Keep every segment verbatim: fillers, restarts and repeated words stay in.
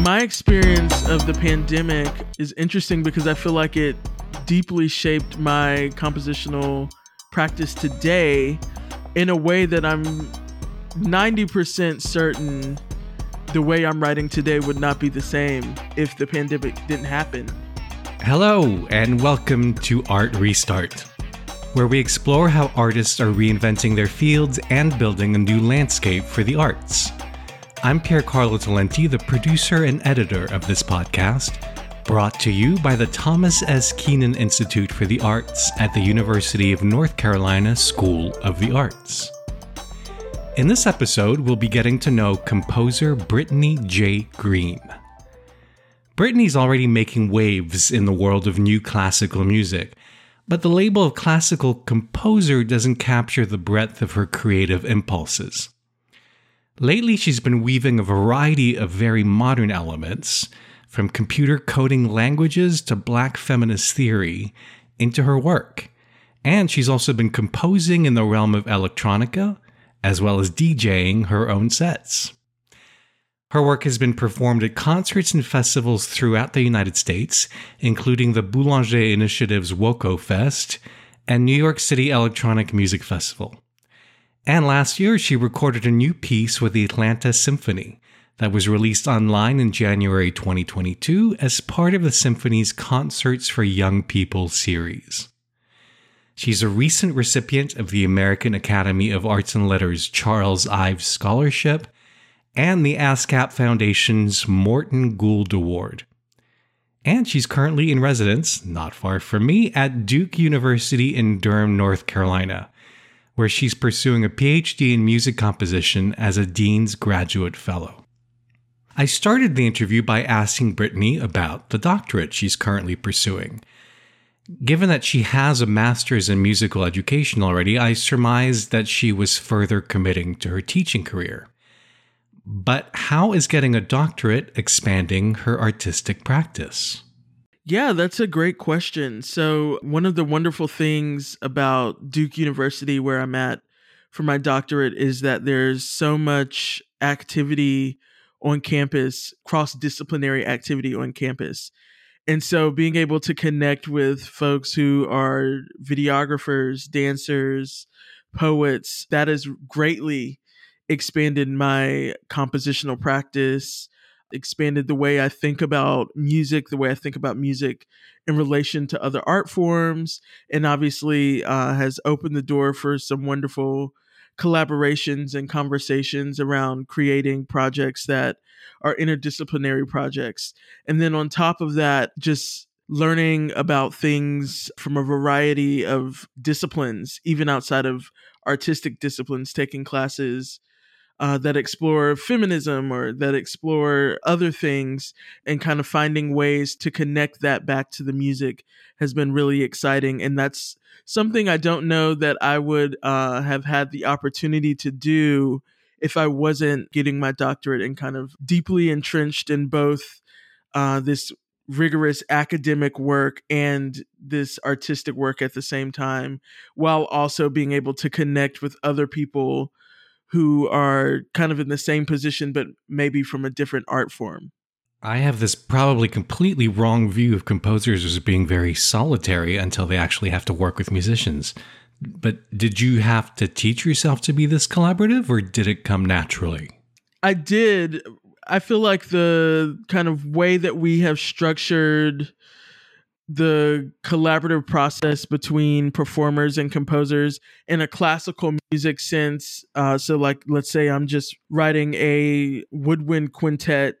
My experience of the pandemic is interesting because I feel like it deeply shaped my compositional practice today in a way that I'm ninety percent certain the way I'm writing today would not be the same if the pandemic didn't happen. Hello, and welcome to Art Restart, where we explore how artists are reinventing their fields and building a new landscape for the arts. I'm Pierre-Carlo Talenti, the producer and editor of this podcast, brought to you by the Thomas S. Kenan Institute for the Arts at the University of North Carolina School of the Arts. In this episode, we'll be getting to know composer Brittany J. Green. Brittany's already making waves in the world of new classical music, but the label of classical composer doesn't capture the breadth of her creative impulses. Lately, she's been weaving a variety of very modern elements, from computer coding languages to Black feminist theory, into her work. And she's also been composing in the realm of electronica, as well as DJing her own sets. Her work has been performed at concerts and festivals throughout the United States, including the Boulanger Initiative's WoCo Fest and New York City Electronic Music Festival. And last year, she recorded a new piece with the Atlanta Symphony that was released online in January twenty twenty-two as part of the Symphony's Concerts for Young People series. She's a recent recipient of the American Academy of Arts and Letters Charles Ives Scholarship and the ASCAP Foundation's Morton Gould Award. And she's currently in residence, not far from me, at Duke University in Durham, North Carolina, where she's pursuing a P H D in music composition as a Dean's Graduate Fellow. I started the interview by asking Brittany about the doctorate she's currently pursuing. Given that she has a master's in musical education already, I surmised that she was further committing to her teaching career. But how is getting a doctorate expanding her artistic practice? Yeah, that's a great question. So one of the wonderful things about Duke University, where I'm at for my doctorate, is that there's so much activity on campus, cross-disciplinary activity on campus. And so being able to connect with folks who are videographers, dancers, poets, that has greatly expanded my compositional practice, expanded the way I think about music, the way I think about music in relation to other art forms, and obviously uh, has opened the door for some wonderful collaborations and conversations around creating projects that are interdisciplinary projects. And then on top of that, just learning about things from a variety of disciplines, even outside of artistic disciplines, taking classes Uh, that explore feminism or that explore other things, and kind of finding ways to connect that back to the music has been really exciting. And that's something I don't know that I would uh, have had the opportunity to do if I wasn't getting my doctorate and kind of deeply entrenched in both uh, this rigorous academic work and this artistic work at the same time, while also being able to connect with other people who are kind of in the same position, but maybe from a different art form. I have this probably completely wrong view of composers as being very solitary until they actually have to work with musicians. But did you have to teach yourself to be this collaborative, or did it come naturally? I did. I feel like the kind of way that we have structured the collaborative process between performers and composers in a classical music sense. Uh, so like, let's say I'm just writing a woodwind quintet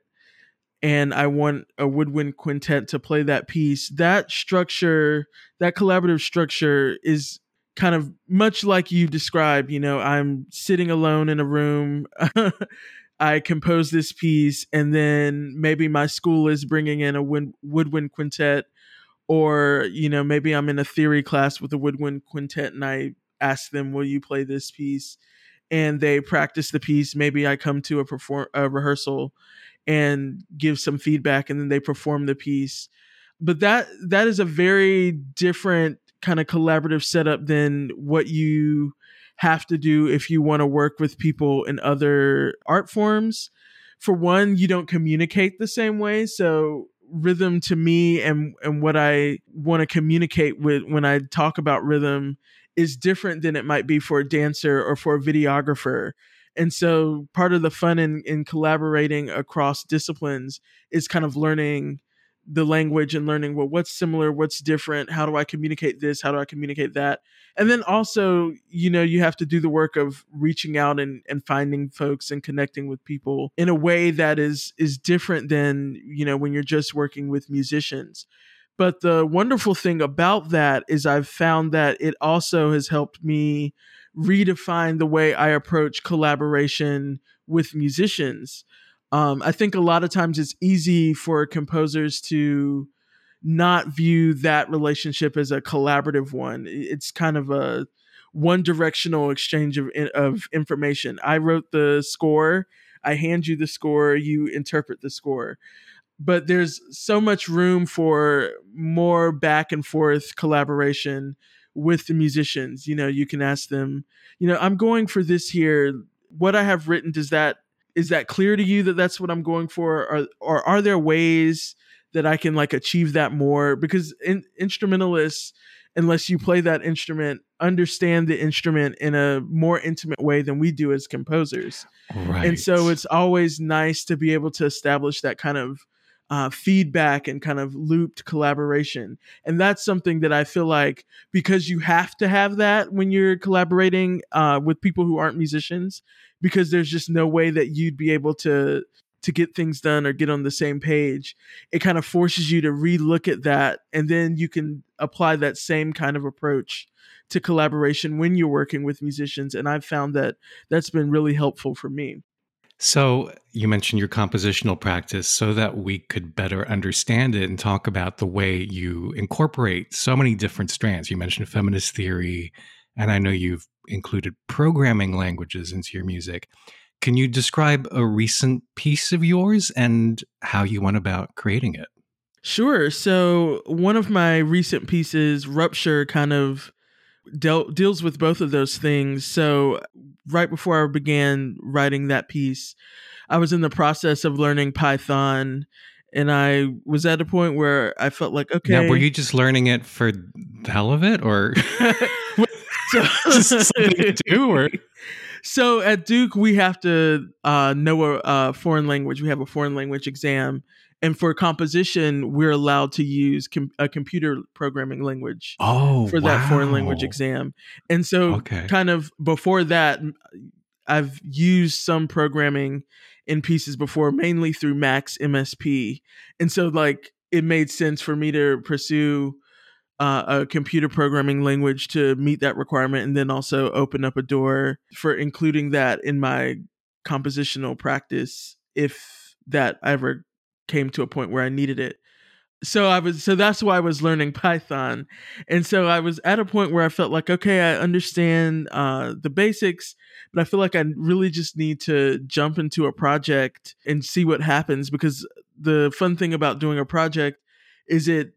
and I want a woodwind quintet to play that piece. That structure, that collaborative structure, is kind of much like you described. You know, I'm sitting alone in a room. I compose this piece, and then maybe my school is bringing in a win- woodwind quintet. Or, you know, maybe I'm in a theory class with a woodwind quintet and I ask them, will you play this piece? And they practice the piece. Maybe I come to a perform a rehearsal and give some feedback, and then they perform the piece. But that that is a very different kind of collaborative setup than what you have to do if you want to work with people in other art forms. for one, you don't communicate the same way. So rhythm to me and, and what I want to communicate with when I talk about rhythm is different than it might be for a dancer or for a videographer. And so part of the fun in, in collaborating across disciplines is kind of learning the language and learning, well, what's similar, what's different, how do I communicate this, how do I communicate that? And then also, you know, you have to do the work of reaching out and, and finding folks and connecting with people in a way that is is different than, you know, when you're just working with musicians. But the wonderful thing about that is I've found that it also has helped me redefine the way I approach collaboration with musicians. Um, I think a lot of times it's easy for composers to not view that relationship as a collaborative one. It's kind of a one-directional exchange of, of information. I wrote the score. I hand you the score. You interpret the score. But there's so much room for more back and forth collaboration with the musicians. You know, you can ask them, you know, I'm going for this here. What I have written, does that Is that clear to you that that's what I'm going for? Or, or are there ways that I can like achieve that more? Because in, instrumentalists, unless you play that instrument, understand the instrument in a more intimate way than we do as composers. Right. And so it's always nice to be able to establish that kind of uh, feedback and kind of looped collaboration. And that's something that I feel like, because you have to have that when you're collaborating uh, with people who aren't musicians, because there's just no way that you'd be able to to get things done or get on the same page. It kind of forces you to relook at that, and then you can apply that same kind of approach to collaboration when you're working with musicians. And I've found that that's been really helpful for me. So you mentioned your compositional practice so that we could better understand it and talk about the way you incorporate so many different strands. You mentioned feminist theory, and I know you've included programming languages into your music. Can you describe a recent piece of yours and how you went about creating it? Sure. So one of my recent pieces, Rupture, kind of de- deals with both of those things. So right before I began writing that piece, I was in the process of learning Python, and I was at a point where I felt like, okay. Now, were you just learning it for the hell of it, or... So, to do, or? So at Duke, we have to uh, know a uh, foreign language. We have a foreign language exam. And for composition, we're allowed to use com- a computer programming language oh, for wow. that foreign language exam. And so okay. kind of before that, I've used some programming in pieces before, mainly through Max M S P. And so like it made sense for me to pursue Uh, a computer programming language to meet that requirement, and then also open up a door for including that in my compositional practice if that ever came to a point where I needed it. So I was, so that's why I was learning Python. And so I was at a point where I felt like, okay, I understand uh, the basics, but I feel like I really just need to jump into a project and see what happens, because the fun thing about doing a project is it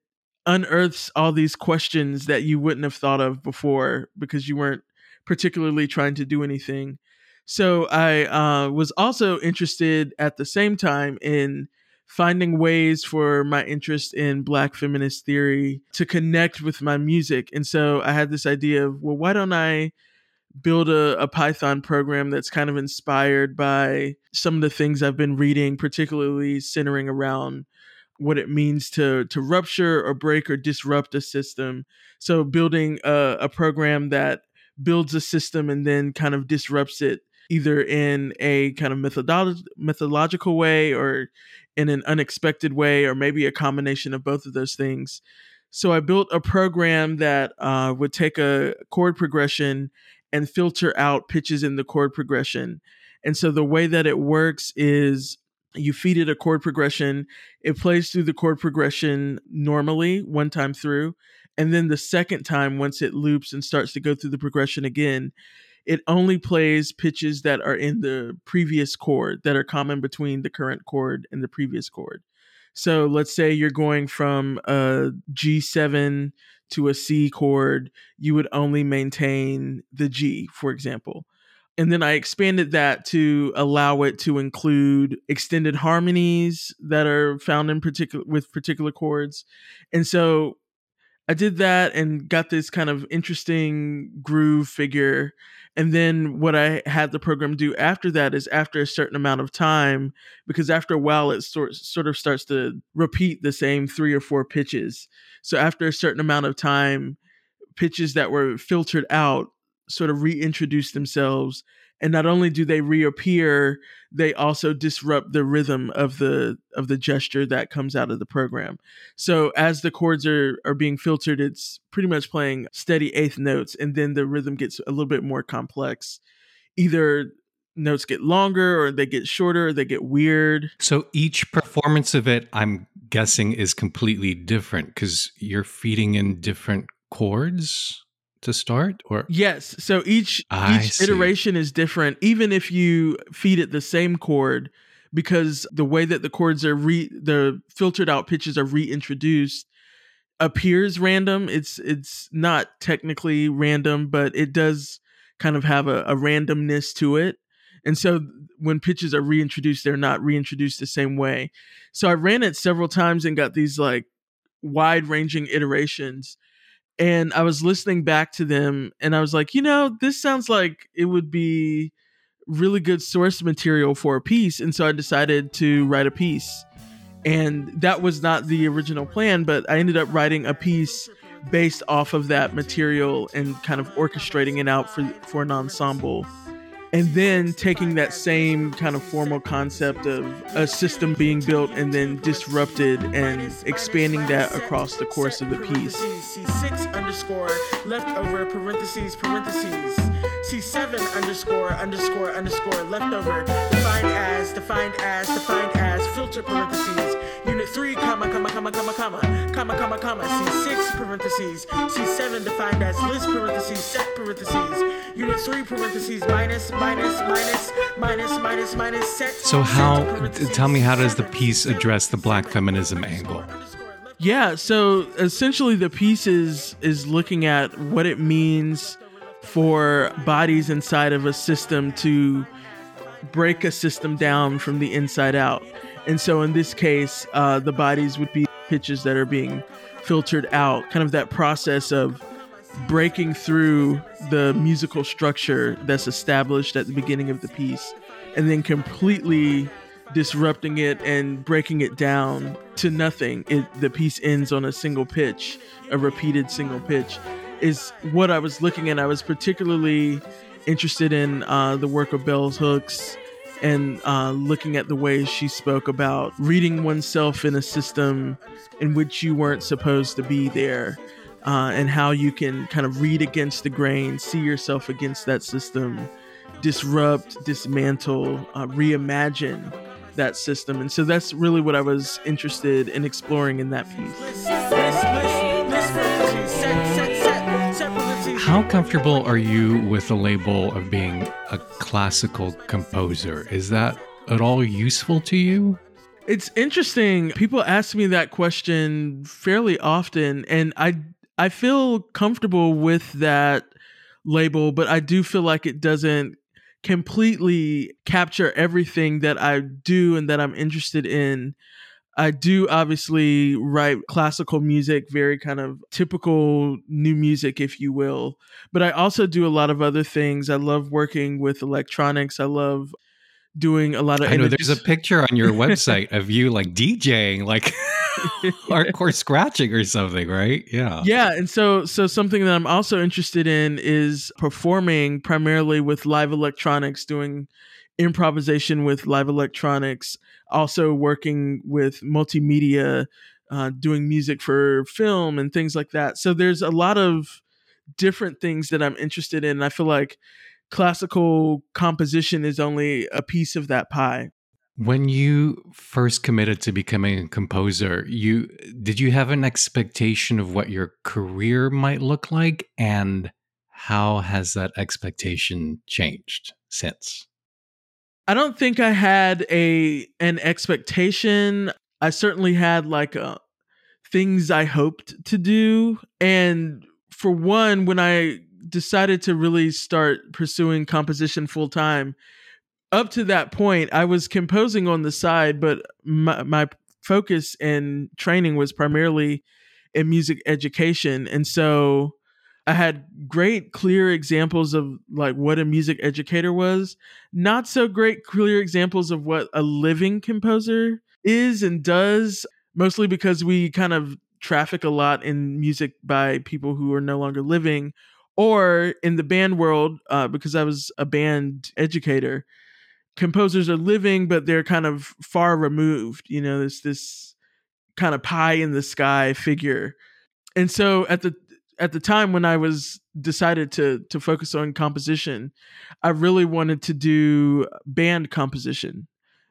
unearths all these questions that you wouldn't have thought of before because you weren't particularly trying to do anything. So I uh, was also interested at the same time in finding ways for my interest in Black feminist theory to connect with my music. And so I had this idea of, well, why don't I build a, a Python program that's kind of inspired by some of the things I've been reading, particularly centering around what it means to to rupture or break or disrupt a system. So building a, a program that builds a system and then kind of disrupts it, either in a kind of methodolo- methodological way or in an unexpected way, or maybe a combination of both of those things. So I built a program that uh, would take a chord progression and filter out pitches in the chord progression. And so the way that it works is you feed it a chord progression. It plays through the chord progression normally one time through. And then the second time, once it loops and starts to go through the progression again, it only plays pitches that are in the previous chord, that are common between the current chord and the previous chord. So let's say you're going from a G seven to a C chord, you would only maintain the G, for example. And then I expanded that to allow it to include extended harmonies that are found in particular with particular chords. And so I did that and got this kind of interesting groove figure. And then what I had the program do after that is after a certain amount of time, because after a while it sort sort of starts to repeat the same three or four pitches. So after a certain amount of time, pitches that were filtered out sort of reintroduce themselves. And not only do they reappear, they also disrupt the rhythm of the of the gesture that comes out of the program. So as the chords are are being filtered, it's pretty much playing steady eighth notes, and then the rhythm gets a little bit more complex. Either notes get longer, or they get shorter, or they get weird. So each performance of it, I'm guessing, is completely different because you're feeding in different chords to start? Or yes, so each I each see. iteration is different, even if you feed it the same chord, because the way that the chords are re the filtered out pitches are reintroduced appears random. It's it's not technically random, but it does kind of have a, a randomness to it. And so when pitches are reintroduced, they're not reintroduced the same way. So I ran it several times and got these like wide-ranging iterations. And I was listening back to them and I was like, you know, this sounds like it would be really good source material for a piece. And so I decided to write a piece. And that was not the original plan, but I ended up writing a piece based off of that material and kind of orchestrating it out for, for an ensemble. And then taking that same kind of formal concept of a system being built and then disrupted and expanding that across the course of the piece. C six underscore leftover parentheses parentheses. C seven underscore underscore underscore leftover. Defined as, defined as, defined as filter parentheses. Unit three, comma, comma, comma, comma, comma, comma, comma, comma. C six parentheses. C seven defined as list parentheses, set parentheses. Unit three parentheses minus, minus, minus, minus, minus, minus, set. So how, tell me, how does the piece address the Black feminism angle? Yeah, so essentially the piece is, is looking at what it means for bodies inside of a system to break a system down from the inside out. And so in this case, uh, the bodies would be pitches that are being filtered out, kind of that process of breaking through the musical structure that's established at the beginning of the piece and then completely disrupting it and breaking it down to nothing. It, the piece ends on a single pitch, a repeated single pitch, is what I was looking at. I was particularly interested in uh, the work of Bell Hooks and uh, looking at the way she spoke about reading oneself in a system in which you weren't supposed to be there. Uh, and how you can kind of read against the grain, see yourself against that system, disrupt, dismantle, uh, reimagine that system. And so that's really what I was interested in exploring in that piece. How comfortable are you with the label of being a classical composer? Is that at all useful to you? It's interesting. People ask me that question fairly often, and I I feel comfortable with that label, but I do feel like it doesn't completely capture everything that I do and that I'm interested in. I do obviously write classical music, very kind of typical new music, if you will. But I also do a lot of other things. I love working with electronics. I love doing a lot of I know images. There's a picture on your website of you like DJing, like hardcore scratching or something, right? Yeah. Yeah. And so, so something that I'm also interested in is performing primarily with live electronics, doing improvisation with live electronics, also working with multimedia, uh, doing music for film and things like that. So there's a lot of different things that I'm interested in. I feel like classical composition is only a piece of that pie. When you first committed to becoming a composer, you did you have an expectation of what your career might look like? And how has that expectation changed since? I don't think I had a an expectation. I certainly had like a, things I hoped to do. And for one, when I decided to really start pursuing composition full time. Up to that point, I was composing on the side, but my, my focus and training was primarily in music education. And so I had great, clear examples of like what a music educator was, not so great, clear examples of what a living composer is and does, mostly because we kind of traffic a lot in music by people who are no longer living, or in the band world, uh, because I was a band educator. Composers are living, but they're kind of far removed. You know, there's this kind of pie in the sky figure. And so at the at the time when I was decided to to focus on composition, I really wanted to do band composition,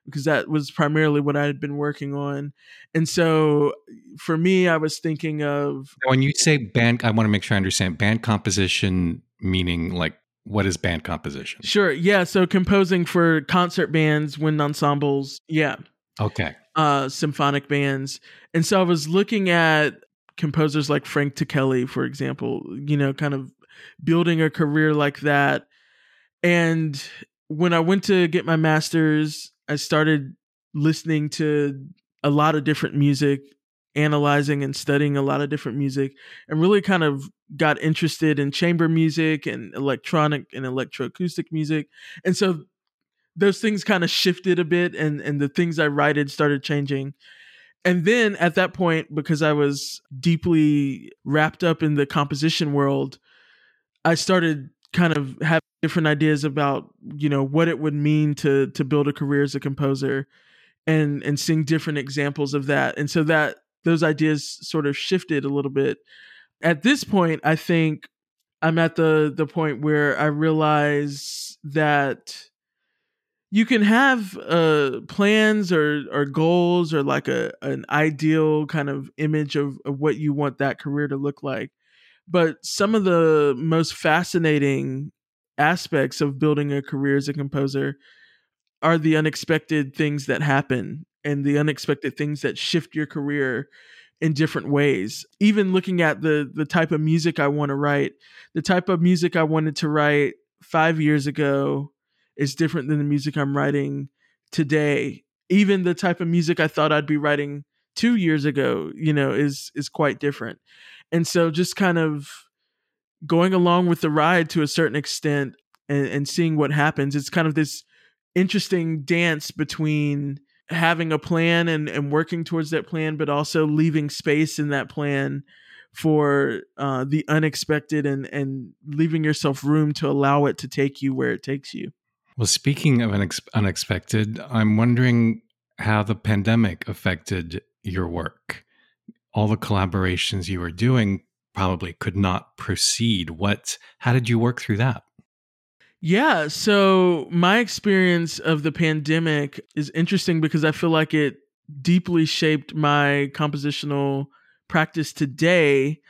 because that was primarily what I had been working on. And so for me, I was thinking of... When you say band, I want to make sure I understand. Band composition, meaning like, what is band composition? Sure. Yeah. So composing for concert bands, wind ensembles. Yeah. Okay. Uh, symphonic bands. And so I was looking at composers like Frank Tichelli, for example, you know, kind of building a career like that. And when I went to get my master's, I started listening to a lot of different music, analyzing and studying a lot of different music, and really kind of got interested in chamber music and electronic and electroacoustic music. And so those things kind of shifted a bit, and, and the things I write had started changing. And then at that point, because I was deeply wrapped up in the composition world, I started kind of having different ideas about, you know, what it would mean to to build a career as a composer, and and seeing different examples of that. And so that those ideas sort of shifted a little bit. At this point, I think I'm at the the point where I realize that you can have uh, plans or or goals or like a an ideal kind of image of, of what you want that career to look like. But some of the most fascinating aspects of building a career as a composer are the unexpected things that happen, and the unexpected things that shift your career in different ways. Even looking at the the type of music I want to write, the type of music I wanted to write five years ago is different than the music I'm writing today. Even the type of music I thought I'd be writing two years ago, you know, is is quite different. And so just kind of going along with the ride to a certain extent, and, and seeing what happens. It's kind of this interesting dance between having a plan and, and working towards that plan, but also leaving space in that plan for uh, the unexpected, and, and leaving yourself room to allow it to take you where it takes you. Well, speaking of unex- unexpected, I'm wondering how the pandemic affected your work. All the collaborations you were doing probably could not proceed. What, how did you work through that? Yeah. So my experience of the pandemic is interesting because I feel like it deeply shaped my compositional practice today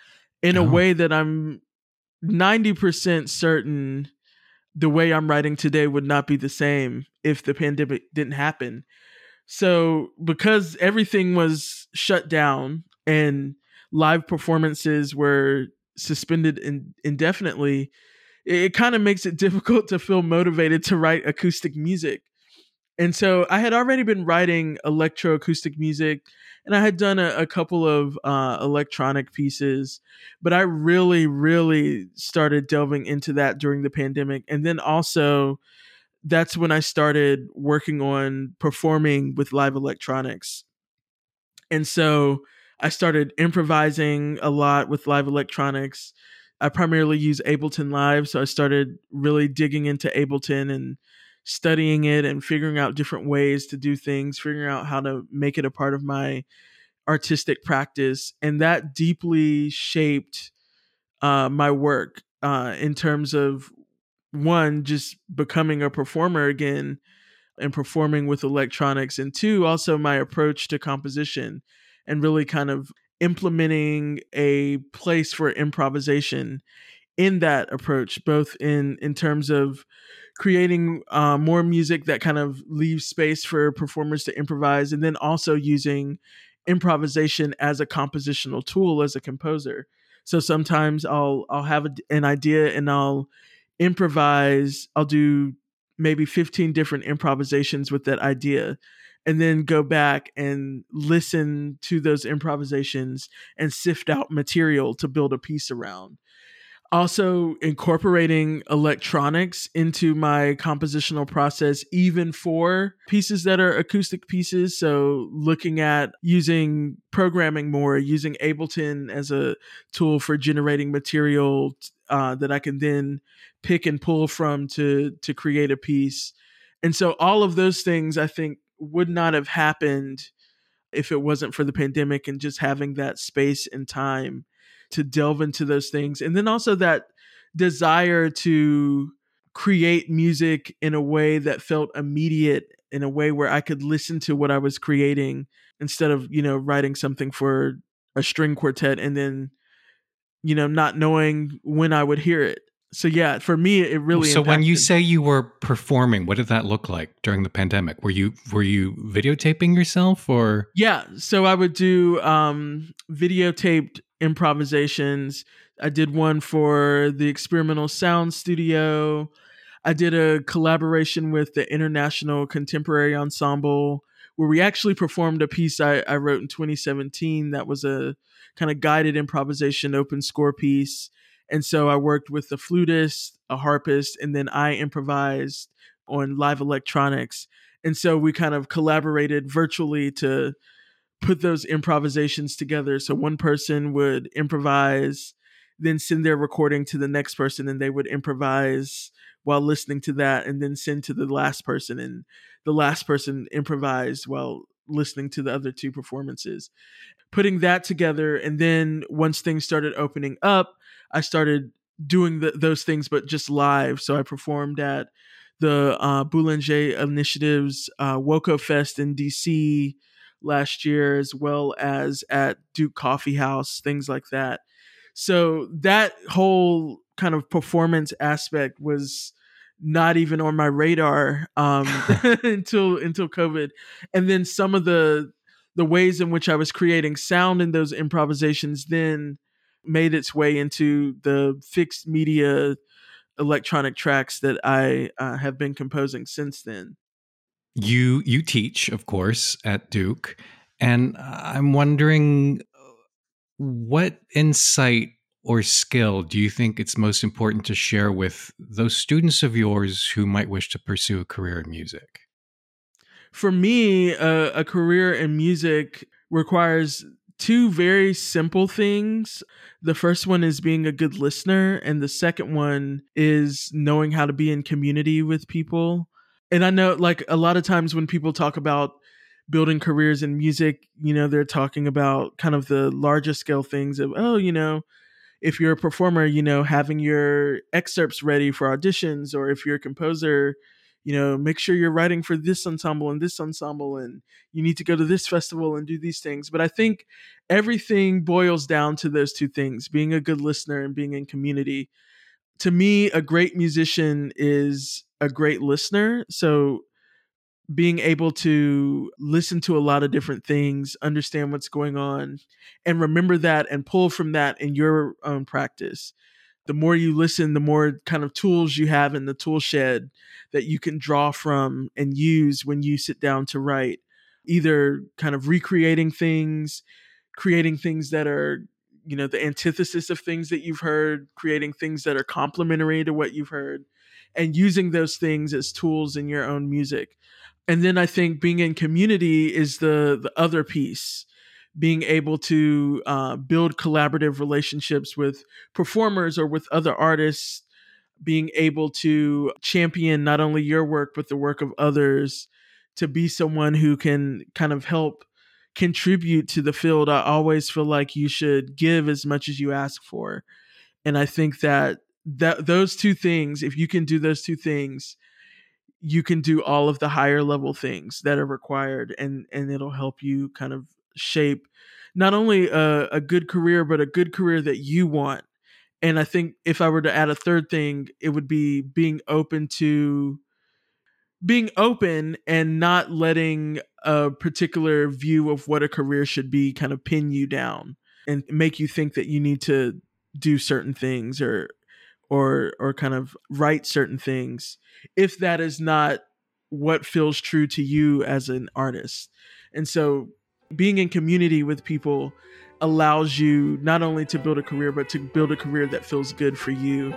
in oh. a way that I'm ninety percent certain the way I'm writing today would not be the same if the pandemic didn't happen. So because everything was shut down, and live performances were suspended in, indefinitely, it, it kind of makes it difficult to feel motivated to write acoustic music. And so I had already been writing electroacoustic music, and I had done a, a couple of uh, electronic pieces, but I really, really started delving into that during the pandemic. And then also that's when I started working on performing with live electronics. And so I started improvising a lot with live electronics. I primarily use Ableton Live, so I started really digging into Ableton and studying it and figuring out different ways to do things, figuring out how to make it a part of my artistic practice. And that deeply shaped uh, my work uh, in terms of, one, just becoming a performer again and performing with electronics, and two, also my approach to composition, and really kind of implementing a place for improvisation in that approach, both in, in terms of creating uh, more music that kind of leaves space for performers to improvise, and then also using improvisation as a compositional tool as a composer. So sometimes I'll I'll have a, an idea and I'll improvise. I'll do maybe fifteen different improvisations with that idea, and then go back and listen to those improvisations and sift out material to build a piece around. Also incorporating electronics into my compositional process, even for pieces that are acoustic pieces. So looking at using programming more, using Ableton as a tool for generating material uh, that I can then pick and pull from to, to create a piece. And so all of those things, I think, would not have happened if it wasn't for the pandemic and just having that space and time to delve into those things. And then also that desire to create music in a way that felt immediate, in a way where I could listen to what I was creating instead of, you know, writing something for a string quartet and then, you know, not knowing when I would hear it. So yeah, for me, it really impacted. So when you say you were performing, what did that look like during the pandemic? Were you were you videotaping yourself or? Yeah, so I would do um, videotaped improvisations. I did one for the Experimental Sound Studio. I did a collaboration with the International Contemporary Ensemble where we actually performed a piece I, I wrote in twenty seventeen that was a kind of guided improvisation open score piece. And so I worked with a flutist, a harpist, and then I improvised on live electronics. And so we kind of collaborated virtually to put those improvisations together. So one person would improvise, then send their recording to the next person, and they would improvise while listening to that, and then send to the last person. And the last person improvised while listening to the other two performances. Putting that together, and then once things started opening up, I started doing the, those things, but just live. So I performed at the uh, Boulanger Initiative's uh, WoCo Fest in D C last year, as well as at Duke Coffee House, things like that. So that whole kind of performance aspect was not even on my radar um, until until COVID. And then some of the the ways in which I was creating sound in those improvisations then made its way into the fixed media electronic tracks that I uh, have been composing since then. You you teach, of course, at Duke, and I'm wondering what insight or skill do you think it's most important to share with those students of yours who might wish to pursue a career in music? For me, uh, a career in music requires two very simple things. The first one is being a good listener, and the second one is knowing how to be in community with people. And I know, like, a lot of times when people talk about building careers in music, you know, they're talking about kind of the larger scale things of, oh, you know, if you're a performer, you know, having your excerpts ready for auditions, or if you're a composer, you know, make sure you're writing for this ensemble and this ensemble, and you need to go to this festival and do these things. But I think everything boils down to those two things, being a good listener and being in community. To me, a great musician is a great listener. So being able to listen to a lot of different things, understand what's going on, and remember that and pull from that in your own practice. The more you listen, the more kind of tools you have in the tool shed that you can draw from and use when you sit down to write, either kind of recreating things, creating things that are, you know, the antithesis of things that you've heard, creating things that are complementary to what you've heard, and using those things as tools in your own music. And then I think being in community is the, the other piece. Being able to uh, build collaborative relationships with performers or with other artists, being able to champion not only your work, but the work of others, to be someone who can kind of help contribute to the field. I always feel like you should give as much as you ask for. And I think that, that those two things, if you can do those two things, you can do all of the higher level things that are required, and, and it'll help you kind of shape not only a, a good career, but a good career that you want. And I think if I were to add a third thing, it would be being open to being open and not letting a particular view of what a career should be kind of pin you down and make you think that you need to do certain things or or or kind of write certain things if that is not what feels true to you as an artist. And so being in community with people allows you not only to build a career, but to build a career that feels good for you,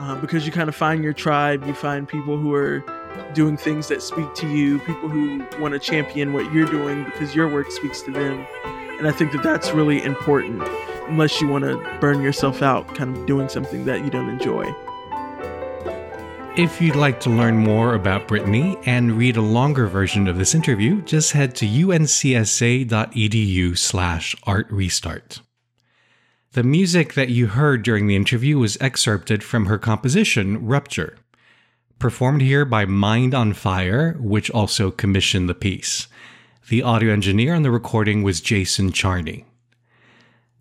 uh, because you kind of find your tribe, you find people who are doing things that speak to you, people who want to champion what you're doing because your work speaks to them. And I think that that's really important, unless you want to burn yourself out kind of doing something that you don't enjoy. If you'd like to learn more about Brittany and read a longer version of this interview, just head to u n c s a dot e d u slash art restart. The music that you heard during the interview was excerpted from her composition, Rupture, performed here by Mind on Fire, which also commissioned the piece. The audio engineer on the recording was Jason Charney.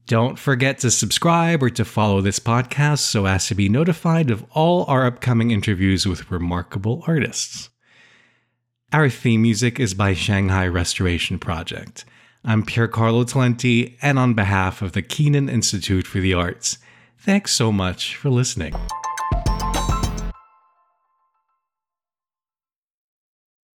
Don't forget to subscribe or to follow this podcast so as to be notified of all our upcoming interviews with remarkable artists. Our theme music is by Shanghai Restoration Project. I'm Pierre-Carlo Talenti, and on behalf of the Kenan Institute for the Arts, thanks so much for listening.